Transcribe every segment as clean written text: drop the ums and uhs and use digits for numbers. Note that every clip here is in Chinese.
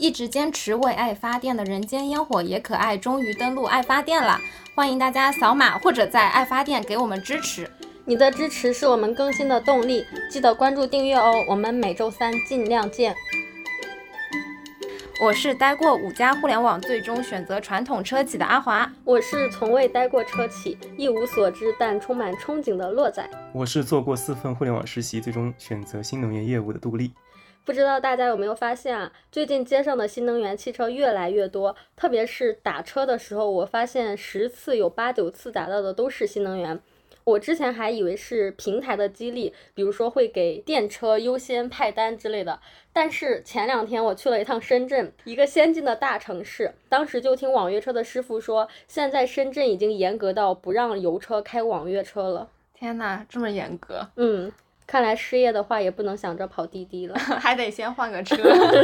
一直坚持为爱发电的人间烟火也可爱终于登陆爱发电了，欢迎大家扫码或者在爱发电给我们支持，你的支持是我们更新的动力，记得关注订阅哦，我们每周三尽量见。我是待过5家互联网最终选择传统车企的阿华，我是从未待过车企一无所知但充满憧憬的洛仔，我是做过4份互联网实习最终选择新能源业务的杜丽。不知道大家有没有发现啊，最近街上的新能源汽车越来越多，特别是打车的时候，我发现10次有8、9次打到的都是新能源。我之前还以为是平台的激励，比如说会给电车优先派单之类的，但是前2天我去了一趟深圳，一个先进的大城市，当时就听网约车的师傅说，现在深圳已经严格到不让油车开网约车了。天哪，这么严格。看来失业的话也不能想着跑滴滴了，还得先换个车。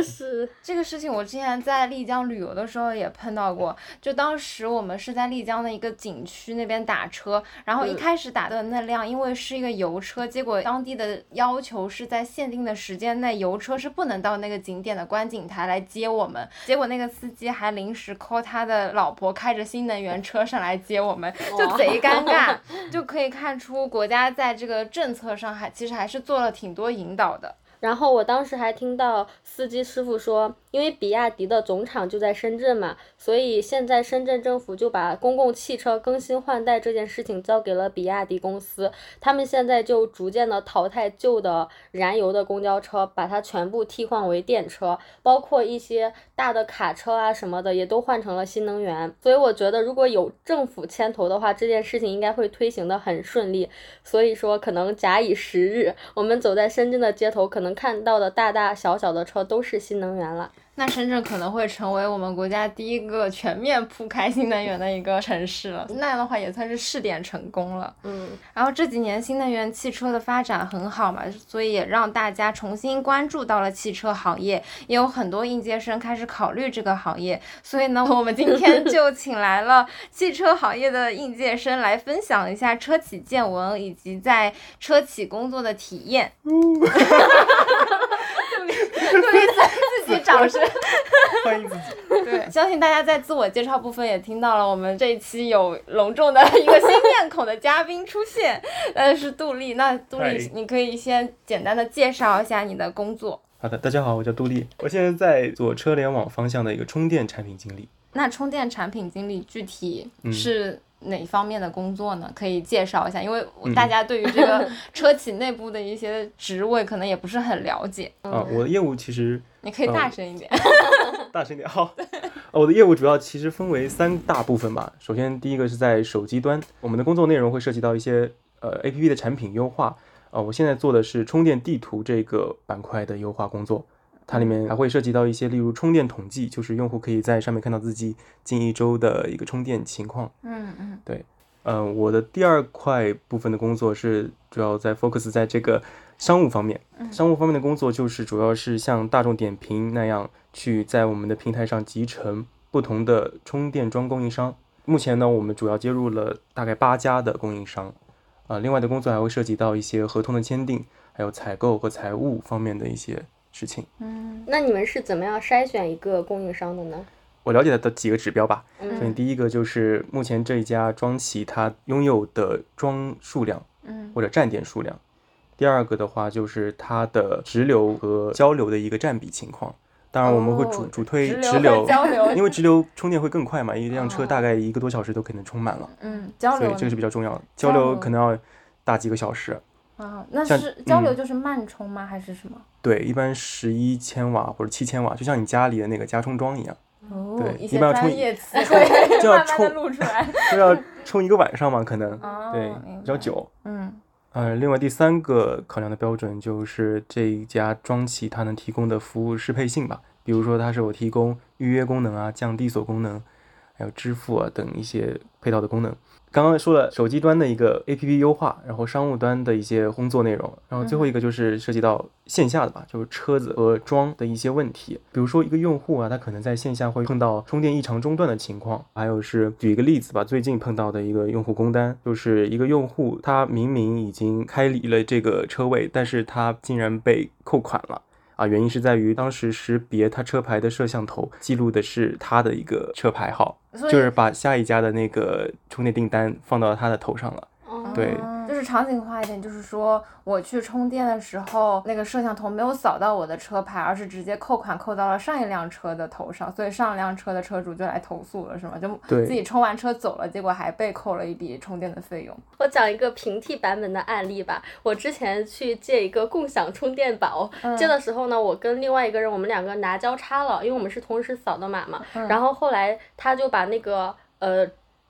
是这个事情我之前在丽江旅游的时候也碰到过，就当时我们是在丽江的一个景区那边打车，然后一开始打的那辆因为是一个油车，结果当地的要求是在限定的时间内油车是不能到那个景点的观景台来接我们，结果那个司机还临时 call 他的老婆开着新能源车上来接我们，就贼尴尬。就可以看出国家在这个政策上还其实还是做了挺多引导的。然后我当时还听到司机师傅说，因为比亚迪的总厂就在深圳嘛，所以现在深圳政府就把公共汽车更新换代这件事情交给了比亚迪公司，他们现在就逐渐的淘汰旧的燃油的公交车，把它全部替换为电车，包括一些大的卡车啊什么的也都换成了新能源。所以我觉得如果有政府牵头的话，这件事情应该会推行的很顺利。所以说可能假以时日，我们走在深圳的街头，可能看到的大大小小的车都是新能源了。那深圳可能会成为我们国家第一个全面铺开新能源的一个城市了，那样的话也算是试点成功了。然后这几年新能源汽车的发展很好嘛，所以也让大家重新关注到了汽车行业，也有很多应届生开始考虑这个行业。所以呢，我们今天就请来了汽车行业的应届生来分享一下车企见闻以及在车企工作的体验。自己掌声，欢迎自己。对，相信大家在自我介绍部分也听到了，我们这一期有隆重的一个新面孔的嘉宾出现，那是杜丽。那杜丽，你可以先简单的介绍一下你的工作。好的，大家好，我叫杜丽，我现在在做车联网方向的一个充电产品经理。那充电产品经理具体是哪方面的工作呢？可以介绍一下，因为大家对于这个车企内部的一些职位可能也不是很了解。我的业务其实你可以大声一点。大声一点，好。我的业务主要其实分为3大部分吧。首先第一个是在手机端，我们的工作内容会涉及到一些APP 的产品优化。我现在做的是充电地图这个板块的优化工作，它里面还会涉及到一些例如充电统计，就是用户可以在上面看到自己近1周的一个充电情况。对。我的第2块部分的工作是主要在 focus 在这个商务方面。商务方面的工作就是主要是像大众点评那样去在我们的平台上集成不同的充电桩供应商。目前呢，我们主要接入了大概8家的供应商。另外的工作还会涉及到一些合同的签订，还有采购和财务方面的一些事情。那你们是怎么样筛选一个供应商的呢？我了解的几个指标吧。所以第一个就是目前这一家装企它拥有的桩数量，或者站点数量。第二个的话就是它的直流和交流的一个占比情况。当然我们会主推直流，因为直流充电会更快嘛，一辆车大概1个多小时都可能充满了。交流，所以这个是比较重要的。交流可能要大几个小时。那是交流就是慢充吗？还是什么？对，一般11千瓦或者7千瓦，就像你家里的那个家充桩一样。对，一些专业词汇就要充，就要充1个晚上嘛，可能。对，比较久。另外第3个考量的标准就是这一家装企它能提供的服务适配性吧，比如说它是有提供预约功能啊、降低锁功能，还有支付啊等一些配套的功能。刚刚说了手机端的一个 APP 优化，然后商务端的一些工作内容，然后最后一个就是涉及到线下的吧，就是车子和桩的一些问题。比如说一个用户啊，他可能在线下会碰到充电异常中断的情况。还有是举一个例子吧，最近碰到的一个用户工单，就是一个用户他明明已经开离了这个车位，但是他竟然被扣款了。啊，原因是在于当时识别他车牌的摄像头记录的是他的一个车牌号，就是把下一家的那个充电订单放到他的头上了。对，就是场景化一点，就是说我去充电的时候，那个摄像头没有扫到我的车牌，而是直接扣款扣到了上一辆车的头上，所以上一辆车的车主就来投诉了，是吗？就自己充完车走了，结果还被扣了一笔充电的费用。我讲一个平替版本的案例吧。我之前去借一个共享充电宝，借的时候呢，我跟另外一个人，我们两个拿交叉了，因为我们是同时扫的码嘛。然后后来他就把那个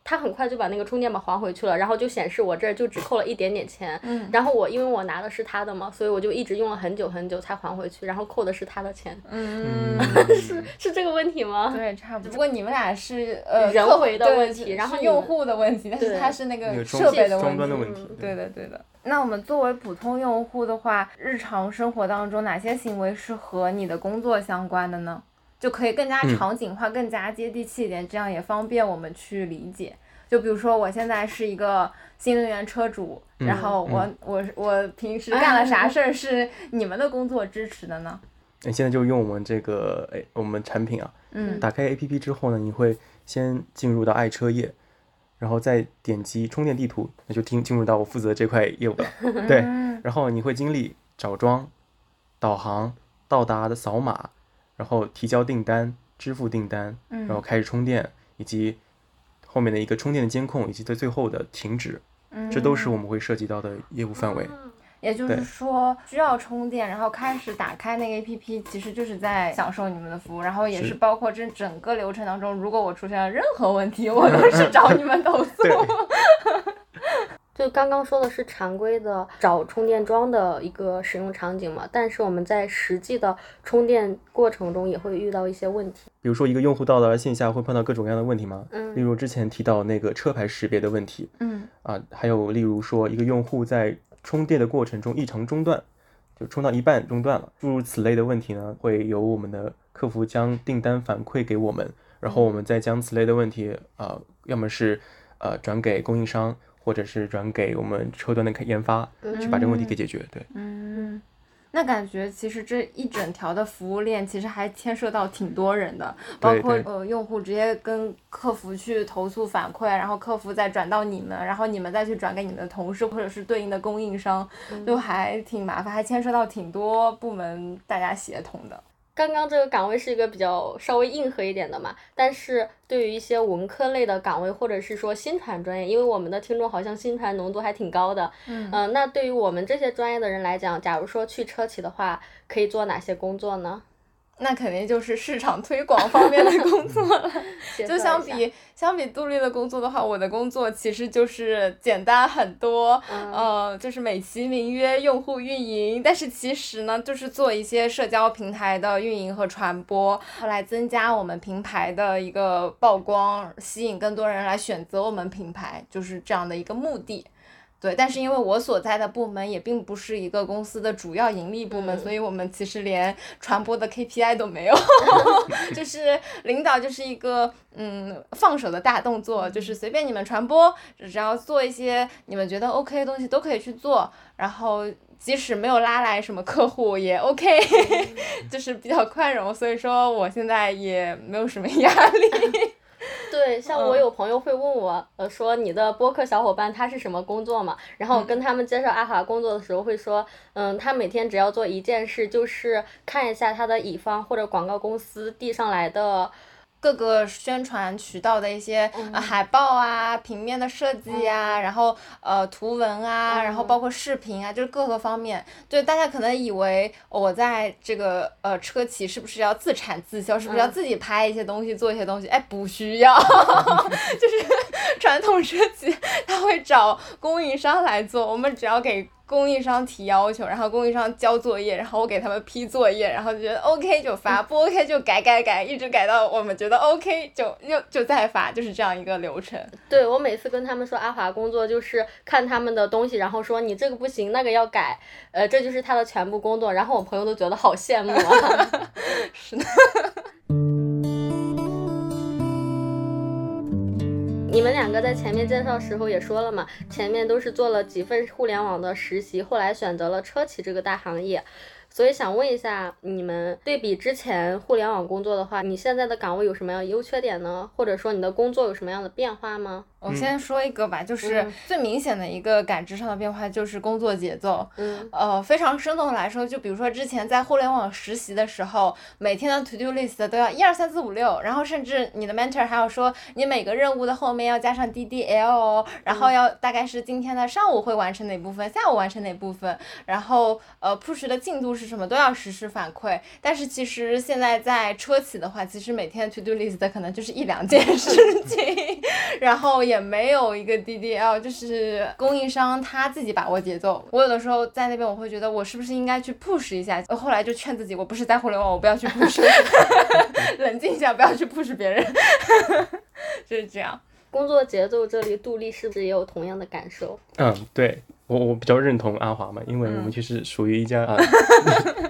他很快就把那个充电宝还回去了，然后就显示我这儿就只扣了一点点钱，然后我因为我拿的是他的嘛，所以我就一直用了很久很久才还回去，然后扣的是他的钱。是这个问题吗？对，差不多。不过你们俩是人为的问题，然后用户的问题，但是他是那个设备的问题，对的对的。那我们作为普通用户的话，日常生活当中哪些行为是和你的工作相关的呢？就可以更加场景化，更加接地气一点，这样也方便我们去理解。就比如说我现在是一个新能源车主，然后我平时干了啥事儿是你们的工作支持的呢？你现在就用我们这个我们产品啊，打开 APP 之后呢，你会先进入到爱车页，然后再点击充电地图，那就进入到我负责这块业务了。对，然后你会经历找桩、导航、到达的扫码，然后提交订单、支付订单，然后开始充电，以及后面的一个充电的监控，以及在最后的停止，这都是我们会涉及到的业务范围。也就是说，需要充电，然后开始打开那个 APP， 其实就是在享受你们的服务，然后也是包括这整个流程当中，如果我出现了任何问题，我都是找你们投诉。就刚刚说的是常规的找充电桩的一个使用场景嘛，但是我们在实际的充电过程中也会遇到一些问题，比如说一个用户到达线下会碰到各种各样的问题吗？例如之前提到那个车牌识别的问题，还有例如说一个用户在充电的过程中异常中断，就充到一半中断了，诸如此类的问题呢，会由我们的客服将订单反馈给我们，然后我们再将此类的问题要么是转给供应商，或者是转给我们车端的研发，去把这个问题给解决。对，那感觉其实这一整条的服务链其实还牵涉到挺多人的，包括用户直接跟客服去投诉反馈，然后客服再转到你们，然后你们再去转给你们的同事或者是对应的供应商，就还挺麻烦，还牵涉到挺多部门大家协同的。刚刚这个岗位是一个比较稍微硬核一点的嘛，但是对于一些文科类的岗位，或者是说新传专业，因为我们的听众好像新传浓度还挺高的，那对于我们这些专业的人来讲，假如说去车企的话，可以做哪些工作呢？那肯定就是市场推广方面的工作了。就相比杜丽的工作的话，我的工作其实就是简单很多，就是美其名曰用户运营，但是其实呢，就是做一些社交平台的运营和传播，来增加我们平台的一个曝光，吸引更多人来选择我们品牌，就是这样的一个目的。对，但是因为我所在的部门也并不是一个公司的主要盈利部门，所以我们其实连传播的 KPI 都没有。就是领导就是一个放手的大动作，就是随便你们传播，只要做一些你们觉得 OK 的东西都可以去做，然后即使没有拉来什么客户也 OK， 就是比较宽容，所以说我现在也没有什么压力。对，像我有朋友会问我，说你的播客小伙伴他是什么工作嘛？然后我跟他们介绍阿华工作的时候会说，他每天只要做一件事，就是看一下他的乙方或者广告公司递上来的各个宣传渠道的一些海报啊、平面的设计啊，然后图文啊，然后包括视频啊，就是各个方面。对，大家可能以为我在这个车企是不是要自产自销，是不是要自己拍一些东西、做一些东西？哎，不需要，就是传统车企他会找供应商来做，我们只要给供应商提要求，然后供应商交作业，然后我给他们批作业，然后就觉得 OK 就发，不 OK 就改，一直改到我们觉得 OK 就再发，就是这样一个流程。对，我每次跟他们说阿华工作就是看他们的东西，然后说你这个不行那个要改，这就是他的全部工作，然后我朋友都觉得好羡慕啊。是的。你们两个在前面介绍时候也说了嘛，前面都是做了几份互联网的实习，后来选择了车企这个大行业，所以想问一下，你们对比之前互联网工作的话，你现在的岗位有什么样的优缺点呢？或者说你的工作有什么样的变化吗？我先说一个吧，就是最明显的一个感知上的变化就是工作节奏。非常生动的来说，就比如说之前在互联网实习的时候，每天的 to do list 都要1、2、3、4、5、6，然后甚至你的 mentor 还有说你每个任务的后面要加上 DDL 哦，然后要大概是今天的上午会完成哪部分，下午完成哪部分，然后push 的进度是什么都要实时反馈。但是其实现在在车企的话，其实每天 to do list 可能就是1、2件事情，然后也没有一个 DDL， 就是供应商他自己把握节奏。我有的时候在那边我会觉得我是不是应该去 push 一下，后来就劝自己我不是在互联网，我不要去 push 冷静一下，不要去 push 别人就是这样。工作节奏这里杜丽是不是也有同样的感受？对，我比较认同阿华嘛，因为我们其实属于一家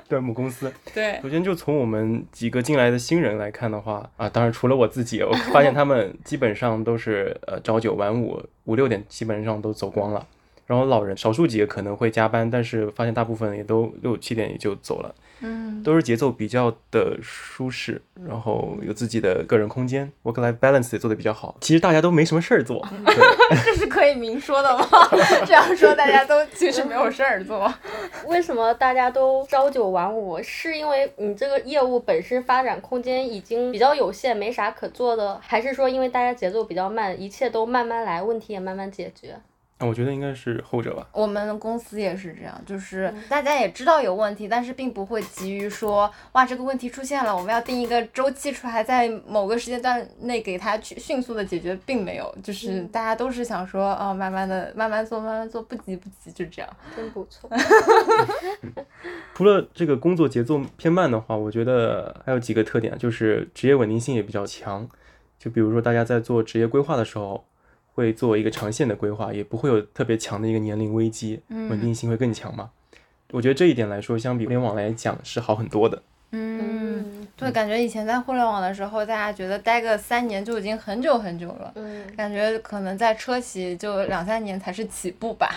对母公司。对，首先就从我们几个进来的新人来看的话当然除了我自己，我发现他们基本上都是朝九晚五，5、6点基本上都走光了。然后老人少数几个可能会加班，但是发现大部分也都6、7点也就走了。都是节奏比较的舒适，然后有自己的个人空间， work-life balance 也做得比较好。其实大家都没什么事儿做这是可以明说的吗？这样说大家都其实没有事儿做为什么大家都朝九晚五？是因为你这个业务本身发展空间已经比较有限，没啥可做的，还是说因为大家节奏比较慢，一切都慢慢来，问题也慢慢解决？我觉得应该是后者吧。我们公司也是这样，就是大家也知道有问题，但是并不会急于说哇这个问题出现了我们要定一个周期出来，在某个时间段内给它去迅速的解决，并没有，就是大家都是想说慢慢的慢慢做慢慢做，不急不急，就这样。真不错除了这个工作节奏偏慢的话，我觉得还有几个特点，就是职业稳定性也比较强。就比如说大家在做职业规划的时候会做一个长线的规划，也不会有特别强的一个年龄危机，稳定性会更强嘛。我觉得这一点来说相比互联网来讲是好很多的。对，感觉以前在互联网的时候大家觉得待个3年就已经很久很久了，感觉可能在车企就2、3年才是起步吧。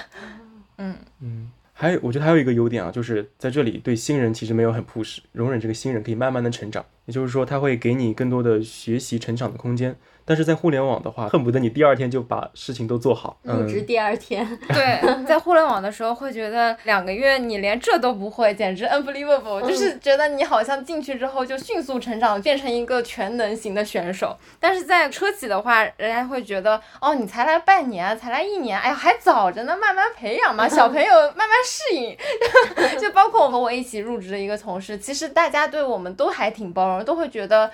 还有我觉得还有一个优点啊，就是在这里对新人其实没有很 push， 容忍这个新人可以慢慢的成长，也就是说他会给你更多的学习成长的空间。但是在互联网的话，恨不得你第2天就把事情都做好，入职第2天对，在互联网的时候会觉得2个月你连这都不会简直 unbelievable， 就是觉得你好像进去之后就迅速成长，变成一个全能型的选手。但是在车企的话，人家会觉得哦你才来半年才来1年，哎呀还早着呢，慢慢培养嘛，小朋友慢慢适应就包括我和我一起入职的一个同事，其实大家对我们都还挺包容，都会觉得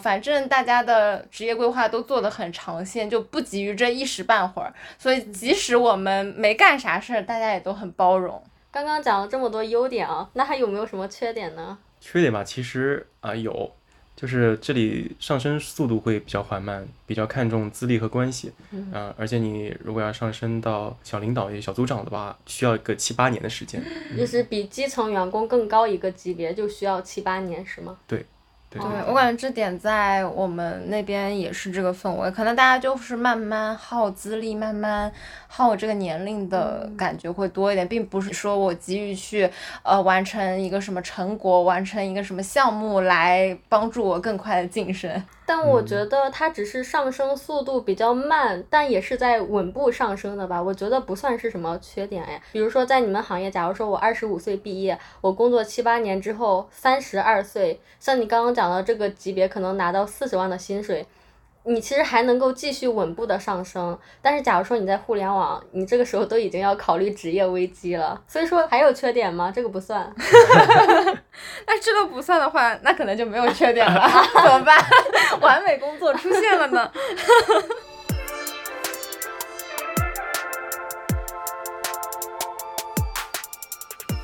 反正大家的职业规划都做得很长线，就不急于这一时半会儿，所以即使我们没干啥事大家也都很包容。刚刚讲了这么多优点啊，那还有没有什么缺点呢？缺点吧，其实有，就是这里上升速度会比较缓慢，比较看重资历和关系。而且你如果要上升到小领导也小组长的话，需要个7、8年的时间，就是比基层员工更高一个级别就需要7、8年是吗？对，我感觉这点在我们那边也是这个氛围，可能大家就是慢慢耗资历，慢慢耗这个年龄的感觉会多一点，并不是说我急于去完成一个什么成果，完成一个什么项目来帮助我更快的晋升。但我觉得它只是上升速度比较慢，但也是在稳步上升的吧，我觉得不算是什么缺点哎。比如说在你们行业，假如说我25岁毕业，我工作7、8年之后32岁，像你刚刚讲的这个级别可能拿到40万的薪水，你其实还能够继续稳步的上升。但是假如说你在互联网，你这个时候都已经要考虑职业危机了，所以说还有缺点吗？这个不算那这个不算的话，那可能就没有缺点了怎么办完美工作出现了呢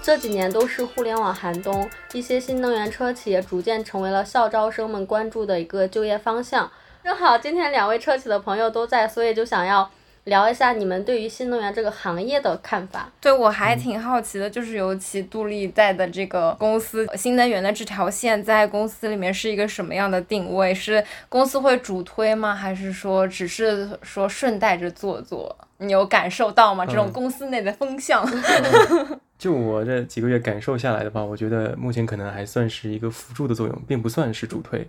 这几年都是互联网寒冬，一些新能源车企也逐渐成为了校招生们关注的一个就业方向。正好今天2位车企的朋友都在，所以就想要聊一下你们对于新能源这个行业的看法。对，我还挺好奇的，就是尤其杜丽在的这个公司，新能源的这条线在公司里面是一个什么样的定位？是公司会主推吗？还是说只是说顺带着做做？你有感受到吗？这种公司内的风向就我这几个月感受下来的话，我觉得目前可能还算是一个辅助的作用，并不算是主推。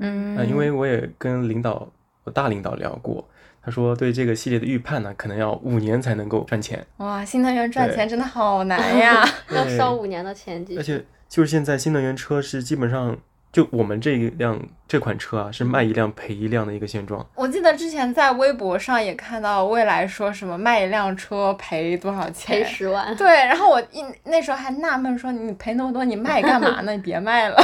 嗯，因为我也跟领导，我大领导聊过，他说对这个系列的预判呢，可能要5年才能够赚钱。哇，新能源赚钱真的好难呀，要烧5年的钱。而且就是现在新能源车是基本上，就我们这款车啊，是卖一辆赔一辆的一个现状。我记得之前在微博上也看到蔚来说什么卖一辆车赔多少钱，赔10万。对，然后我那时候还纳闷说你赔那么多，你卖干嘛呢？你别卖了。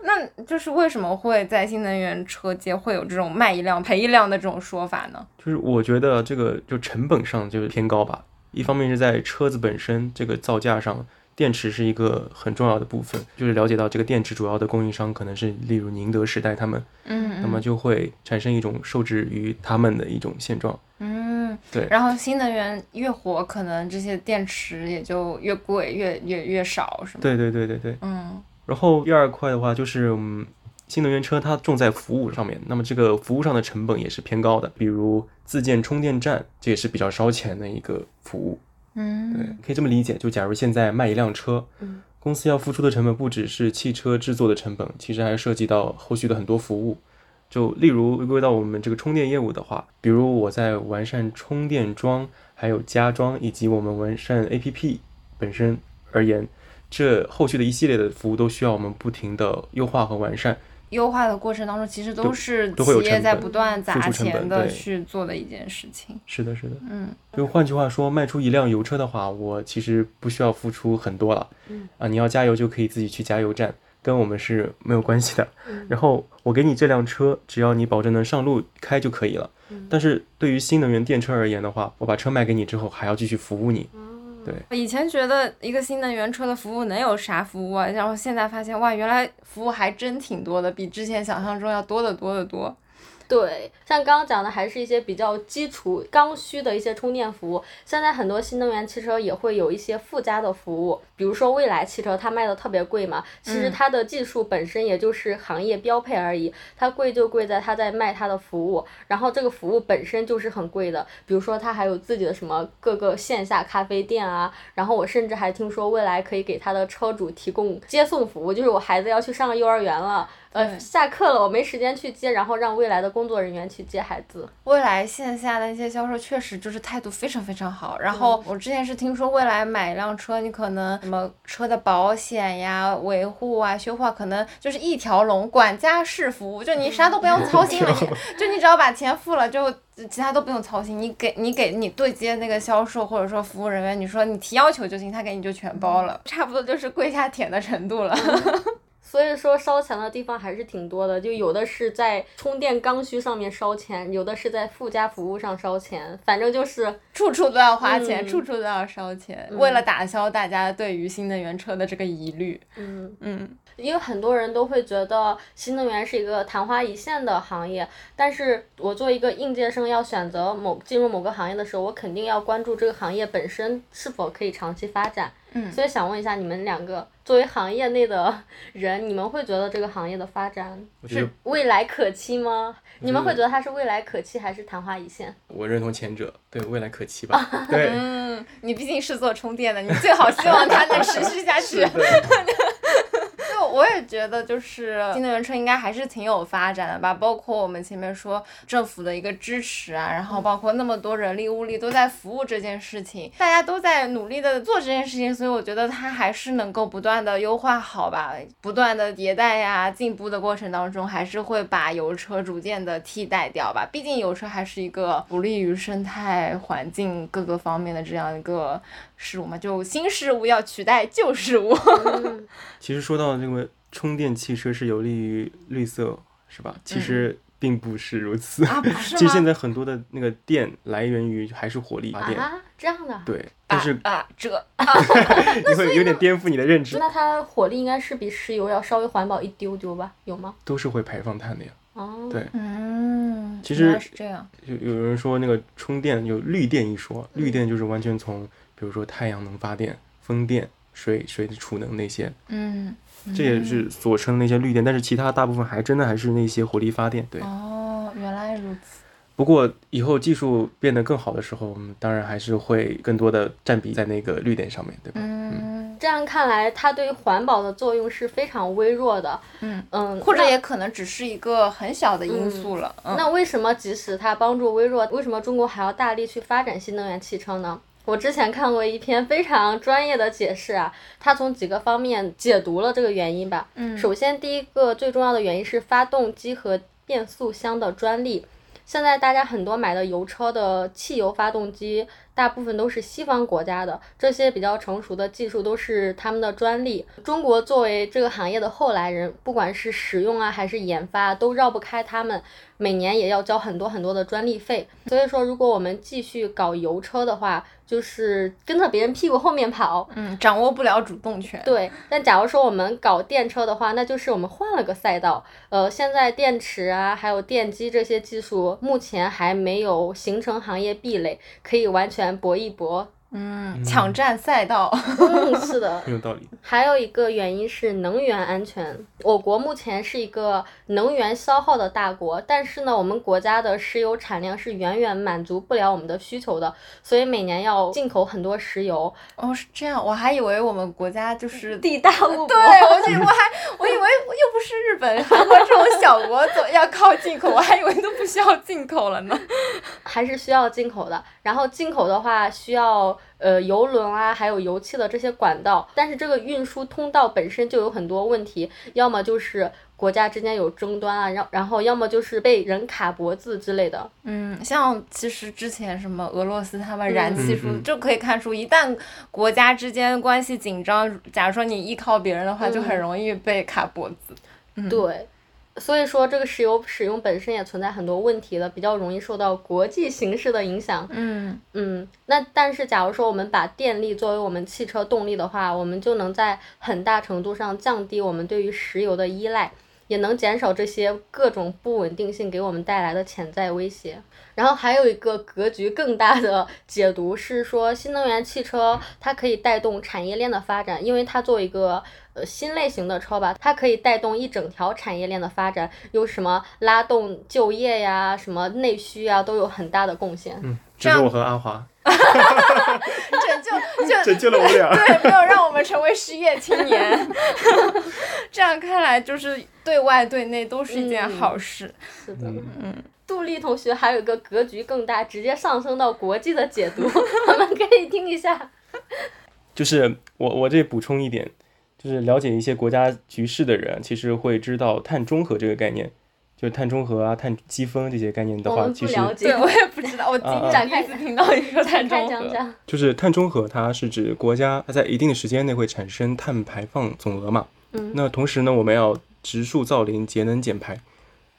那就是为什么会在新能源车界会有这种卖一辆赔一辆的这种说法呢？就是我觉得这个就成本上就是偏高吧。一方面是在车子本身这个造价上。电池是一个很重要的部分，就是了解到这个电池主要的供应商可能是例如宁德时代他们，那么就会产生一种受制于他们的一种现状。嗯，对。然后新能源越火，可能这些电池也就越贵，越少，是吗？对对对对对。嗯。然后第二块的话就是新能源车它重在服务上面，那么这个服务上的成本也是偏高的，比如自建充电站，这也是比较烧钱的一个服务。嗯，对，可以这么理解，就假如现在卖一辆车，公司要付出的成本不只是汽车制作的成本，其实还涉及到后续的很多服务。就例如归到我们这个充电业务的话，比如我在完善充电桩还有加装以及我们完善 APP 本身而言，这后续的一系列的服务都需要我们不停的优化和完善。优化的过程当中其实都是企业在不断砸钱的去做的一件事情。是的是的。嗯，就换句话说，卖出一辆油车的话，我其实不需要付出很多了。啊，你要加油就可以自己去加油站，跟我们是没有关系的。然后我给你这辆车，只要你保证能上路开就可以了。但是对于新能源电车而言的话，我把车卖给你之后还要继续服务你。对，我以前觉得一个新能源车的服务能有啥服务啊，然后现在发现哇，原来服务还真挺多的，比之前想象中要多得多得多。对，像刚刚讲的还是一些比较基础刚需的一些充电服务，现在很多新能源汽车也会有一些附加的服务，比如说蔚来汽车它卖的特别贵嘛，其实它的技术本身也就是行业标配而已，它贵就贵在它在卖它的服务，然后这个服务本身就是很贵的，比如说它还有自己的什么各个线下咖啡店啊，然后我甚至还听说蔚来可以给它的车主提供接送服务，就是我孩子要去上幼儿园了，下课了我没时间去接，然后让蔚来的工作人员去接孩子。蔚来线下的一些销售确实就是态度非常非常好，然后我之前是听说蔚来买一辆车，你可能什么车的保险呀维护啊修护，可能就是一条龙管家式服务，就你啥都不用操心了，就你只要把钱付了就其他都不用操心，你对接那个销售或者说服务人员，你说你提要求就行，他给你就全包了，差不多就是跪下舔的程度了。所以说烧钱的地方还是挺多的，就有的是在充电刚需上面烧钱，有的是在附加服务上烧钱，反正就是处处都要花钱，处处都要烧钱，为了打消大家对于新能源车的这个疑虑。因为很多人都会觉得新能源是一个昙花一现的行业，但是我作为一个应届生要选择进入某个行业的时候，我肯定要关注这个行业本身是否可以长期发展。所以想问一下你们两个作为行业内的人，你们会觉得这个行业的发展是未来可期吗？你们会觉得它是未来可期还是昙花一现？我认同前者，对，未来可期吧。对，你毕竟是做充电的，你最好希望它能持续下去。我也觉得就是新能源车应该还是挺有发展的吧，包括我们前面说政府的一个支持啊，然后包括那么多人力物力都在服务这件事情，大家都在努力的做这件事情，所以我觉得它还是能够不断的优化好吧，不断的迭代呀，进步的过程当中还是会把油车逐渐的替代掉吧，毕竟油车还是一个不利于生态环境各个方面的这样一个事物嘛，就新事物要取代旧事物。其实说到这个充电汽车是有利于绿色是吧，其实并不是如此。其实现在很多的那个电来源于还是火力发电。这样的。对，但是你会有点颠覆你的认知。那它火力应该是比石油要稍微环保一丢丢吧，有吗？都是会排放碳的呀。对，其实是这样。有人说那个充电有绿电一说，绿电就是完全从比如说太阳能发电、风电、水的储能那些，这也是所称那些绿电，但是其他大部分还真的还是那些火力发电。对，哦，原来如此。不过以后技术变得更好的时候，我们当然还是会更多的占比在那个绿点上面，对吧？这样看来它对环保的作用是非常微弱的，或者也可能只是一个很小的因素了。那为什么即使它帮助微弱，为什么中国还要大力去发展新能源汽车呢？我之前看过一篇非常专业的解释啊，它从几个方面解读了这个原因吧。首先第一个最重要的原因是发动机和变速箱的专利。现在大家很多买的油车的汽油发动机大部分都是西方国家的，这些比较成熟的技术都是他们的专利。中国作为这个行业的后来人，不管是使用啊还是研发，都绕不开他们，每年也要交很多很多的专利费。所以说如果我们继续搞油车的话，就是跟着别人屁股后面跑，掌握不了主动权。对，但假如说我们搞电车的话，那就是我们换了个赛道。现在电池啊还有电机这些技术目前还没有形成行业壁垒，可以完全搏一搏，抢占赛道。是的，很有道理。还有一个原因是能源安全。我国目前是一个能源消耗的大国，但是呢我们国家的石油产量是远远满足不了我们的需求的，所以每年要进口很多石油。哦，是这样，我还以为我们国家就是地大物博。对，我以为又不是日本韩国这种小国要靠进口，我还以为都不需要进口了呢。还是需要进口的，然后进口的话需要邮轮啊还有油气的这些管道，但是这个运输通道本身就有很多问题，要么就是国家之间有争端啊，然后要么就是被人卡脖子之类的。像其实之前什么俄罗斯他们燃气输，就可以看出一旦国家之间关系紧张，假如说你依靠别人的话，就很容易被卡脖子。对，所以说这个石油使用本身也存在很多问题的，比较容易受到国际形势的影响。那但是假如说我们把电力作为我们汽车动力的话，我们就能在很大程度上降低我们对于石油的依赖，也能减少这些各种不稳定性给我们带来的潜在威胁。然后还有一个格局更大的解读是说，新能源汽车它可以带动产业链的发展，因为它作为一个新类型的车吧，它可以带动一整条产业链的发展，有什么拉动就业呀什么内需呀都有很大的贡献。这是我和阿华拯救了我俩。对，没有让我们成为失业青年。这样看来就是对外对内都是一件好事。是的。杜丽同学还有一个格局更大，直接上升到国际的解读。我们可以听一下。就是我这补充一点，就是了解一些国家局势的人其实会知道碳中和这个概念，就是碳中和啊碳积分这些概念的话，其实对我也不知道，我展开听到你说碳中和，就是碳中和它是指国家它在一定的时间内会产生碳排放总额嘛。那同时呢我们要植树造林节能减排，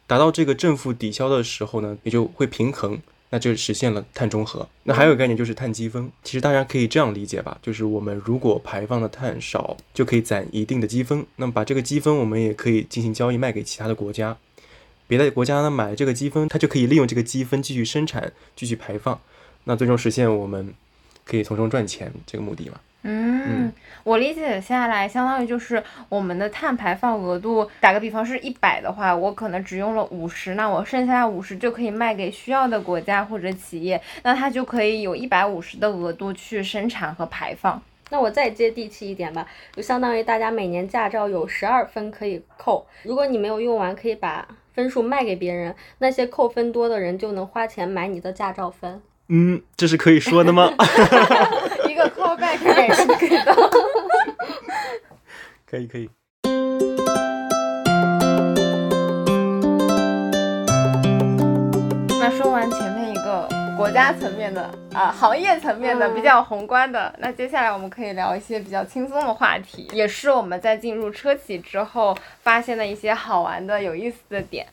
达到这个正负抵消的时候呢也就会平衡，那就实现了碳中和。那还有一个概念就是碳积分，其实大家可以这样理解吧，就是我们如果排放的碳少就可以攒一定的积分，那么把这个积分我们也可以进行交易卖给其他的国家，别的国家呢买这个积分，它就可以利用这个积分继续生产继续排放，那最终实现我们可以从中赚钱这个目的嘛。我理解下来相当于就是我们的碳排放额度，打个比方是100的话，我可能只用了50，那我剩下50就可以卖给需要的国家或者企业，那它就可以有150的额度去生产和排放。那我再接地气一点吧，就相当于大家每年驾照有12分可以扣，如果你没有用完可以把分数卖给别人，那些扣分多的人就能花钱买你的驾照分。这是可以说的吗？一个 callback 也是可以的。可以。那说完前面一个国家层面的行业层面的比较宏观的，那接下来我们可以聊一些比较轻松的话题，也是我们在进入车企之后发现的一些好玩的有意思的点。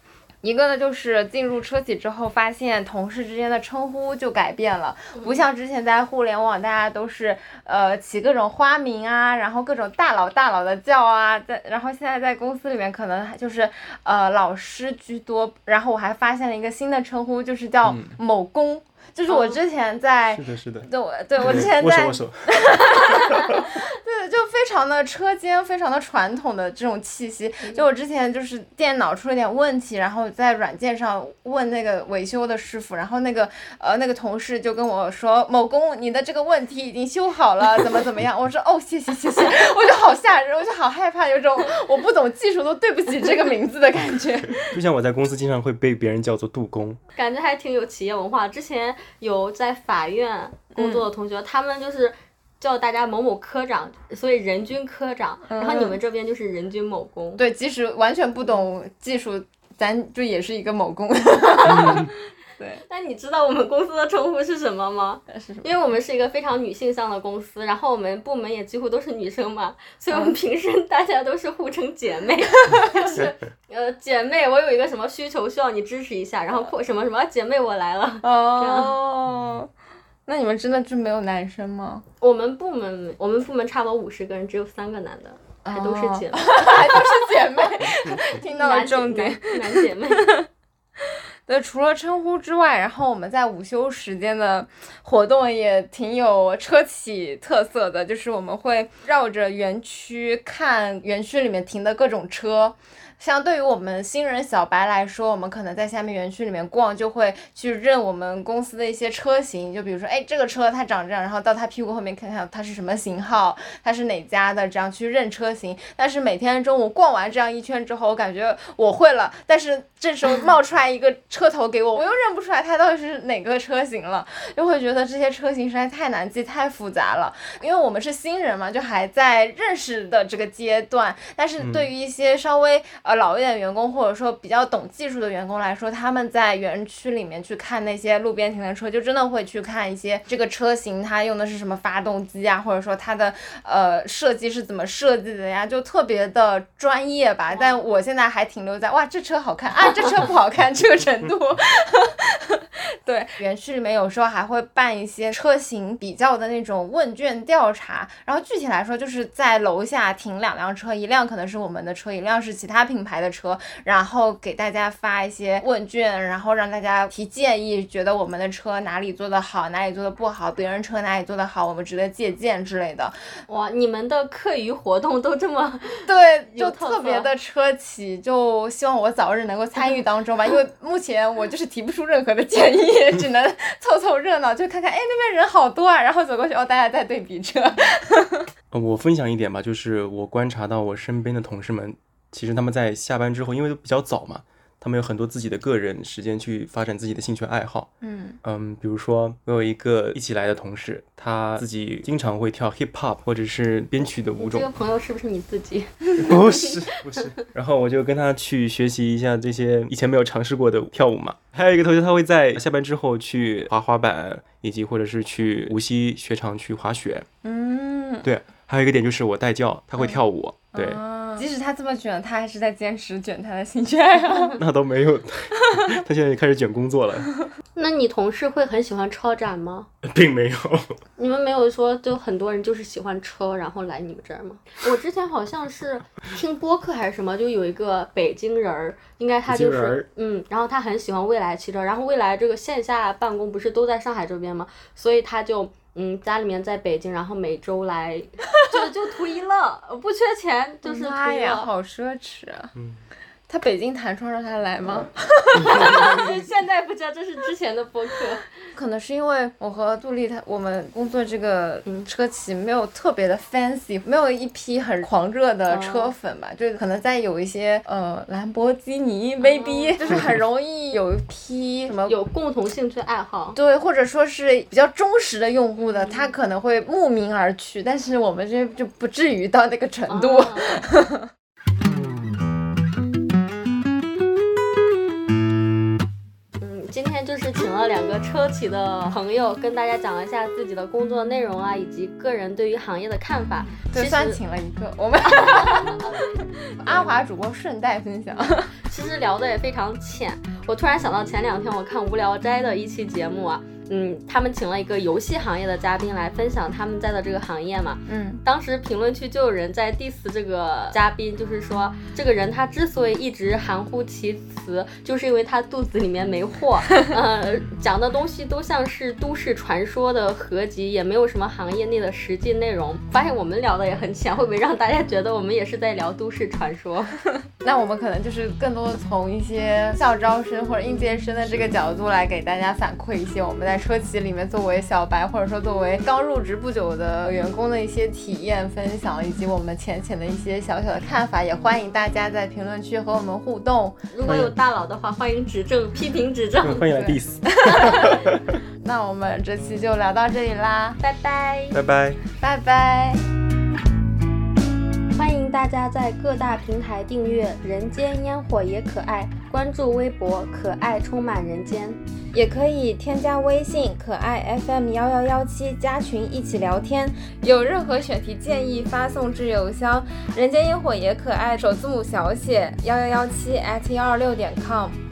一个呢就是进入车企之后发现同事之间的称呼就改变了，不像之前在互联网大家都是起各种花名啊，然后各种大佬的叫啊，然后现在在公司里面可能就是老师居多，然后我还发现了一个新的称呼，就是叫某工。就是我之前在、是的是的，对我之前在对，就非常的车间，非常的传统的这种气息。就我之前就是电脑出了点问题，然后在软件上问那个维修的师傅，然后那个同事就跟我说，某工，你的这个问题已经修好了，怎么样？我说哦，谢谢，我就好吓人，我就好害怕，有种我不懂技术都对不起这个名字的感觉。就像我在公司经常会被别人叫做杜工，感觉还挺有企业文化。之前有在法院工作的同学，他们就是叫大家某某科长，所以人均科长，然后你们这边就是人均某工。对，即使完全不懂技术，咱就也是一个某工。对，但你知道我们公司的称呼是什么吗？因为我们是一个非常女性向的公司，然后我们部门也几乎都是女生嘛，所以我们平时大家都是互称姐妹，就是姐妹，我有一个什么需求需要你支持一下，然后什么什么姐妹我来了。哦，那你们真的就没有男生吗？我们部门差不多50个人，只有3个男的，还都是姐妹，还都是姐妹，听到了重点，男姐妹。对，除了称呼之外，然后我们在午休时间的活动也挺有车企特色的，就是我们会绕着园区看园区里面停的各种车。相对于我们新人小白来说，我们可能在下面园区里面逛，就会去认我们公司的一些车型，就比如说，哎，这个车它长这样，然后到它屁股后面看看它是什么型号，它是哪家的，这样去认车型。但是每天中午逛完这样一圈之后，我感觉我会了，但是这时候冒出来一个车头给我，我又认不出来它到底是哪个车型了，就会觉得这些车型实在太难记，太复杂了。因为我们是新人嘛，就还在认识的这个阶段，但是对于一些稍微老一点的员工，或者说比较懂技术的员工来说，他们在园区里面去看那些路边停的车，就真的会去看一些这个车型它用的是什么发动机啊，或者说它的设计是怎么设计的呀，就特别的专业吧。但我现在还停留在哇这车好看啊这车不好看这个程度。对，园区里面有时候还会办一些车型比较的那种问卷调查，然后具体来说就是在楼下停2辆车，一辆可能是我们的车，一辆是其他品牌的车，然后给大家发一些问卷，然后让大家提建议，觉得我们的车哪里做得好，哪里做得不好，别人车哪里做得好，我们值得借鉴之类的。哇，你们的课余活动都这么对，就特别的车企，就希望我早日能够参与当中吧。因为目前我就是提不出任何的建议，只能凑热闹，就看看哎那边人好多啊，然后走过去哦大家在对比车。我分享一点吧，就是我观察到我身边的同事们，其实他们在下班之后，因为都比较早嘛，他们有很多自己的个人时间去发展自己的兴趣爱好。比如说我有一个一起来的同事，他自己经常会跳 hip hop 或者是编曲的舞种。这个朋友是不是你自己？不是。然后我就跟他去学习一下这些以前没有尝试过的跳舞嘛。还有一个同学，他会在下班之后去滑滑板，以及或者是去无锡雪场去滑雪。对。还有一个点就是我带教，他会跳舞。对，即使他这么卷，他还是在坚持卷他的兴趣爱好。那都没有，他现在也开始卷工作了。那你同事会很喜欢车展吗？并没有。你们没有说就很多人就是喜欢车然后来你们这儿吗？我之前好像是听播客还是什么，就有一个北京人，应该他就是然后他很喜欢蔚来汽车，然后蔚来这个线下办公不是都在上海这边吗？所以他就家里面在北京，然后每周来就图一乐，不缺钱，就是图一乐。妈呀，好奢侈啊！他北京弹窗让他来吗？现在不知道，这是之前的播客。可能是因为我和杜丽，我们工作这个车企没有特别的 fancy， 没有一批很狂热的车粉吧，就可能在有一些兰博基尼 baby，就是很容易有一批什么有共同兴趣爱好，对，或者说是比较忠实的用户的，他可能会慕名而去，但是我们这就不至于到那个程度。今天就是请了2个车企的朋友，跟大家讲了一下自己的工作内容啊，以及个人对于行业的看法。就算请了1个，我们阿华主播顺带分享。其实聊的也非常浅。我突然想到前2天我看《无聊斋》的一期节目啊，他们请了一个游戏行业的嘉宾来分享他们在的这个行业嘛，当时评论区就有人在 diss 这个嘉宾，就是说这个人他之所以一直含糊其辞，就是因为他肚子里面没货，讲的东西都像是都市传说的合集，也没有什么行业内的实际内容。发现我们聊的也很浅，会不会让大家觉得我们也是在聊都市传说？那我们可能就是更多从一些校招生或者应届生的这个角度来给大家反馈一些我们在车企里面作为小白或者说作为刚入职不久的员工的一些体验分享，以及我们浅浅的一些小小的看法，也欢迎大家在评论区和我们互动。如果有大佬的话，欢迎指正、批评指正，欢迎来 diss。那我们这期就聊到这里啦，拜拜，拜拜，拜拜。欢迎大家在各大平台订阅《人间烟火也可爱》，关注微博“可爱充满人间”，也可以添加微信“可爱 FM1117”加群一起聊天。有任何选题建议，发送至邮箱“人间烟火也可爱”首字母小写11117@126.com。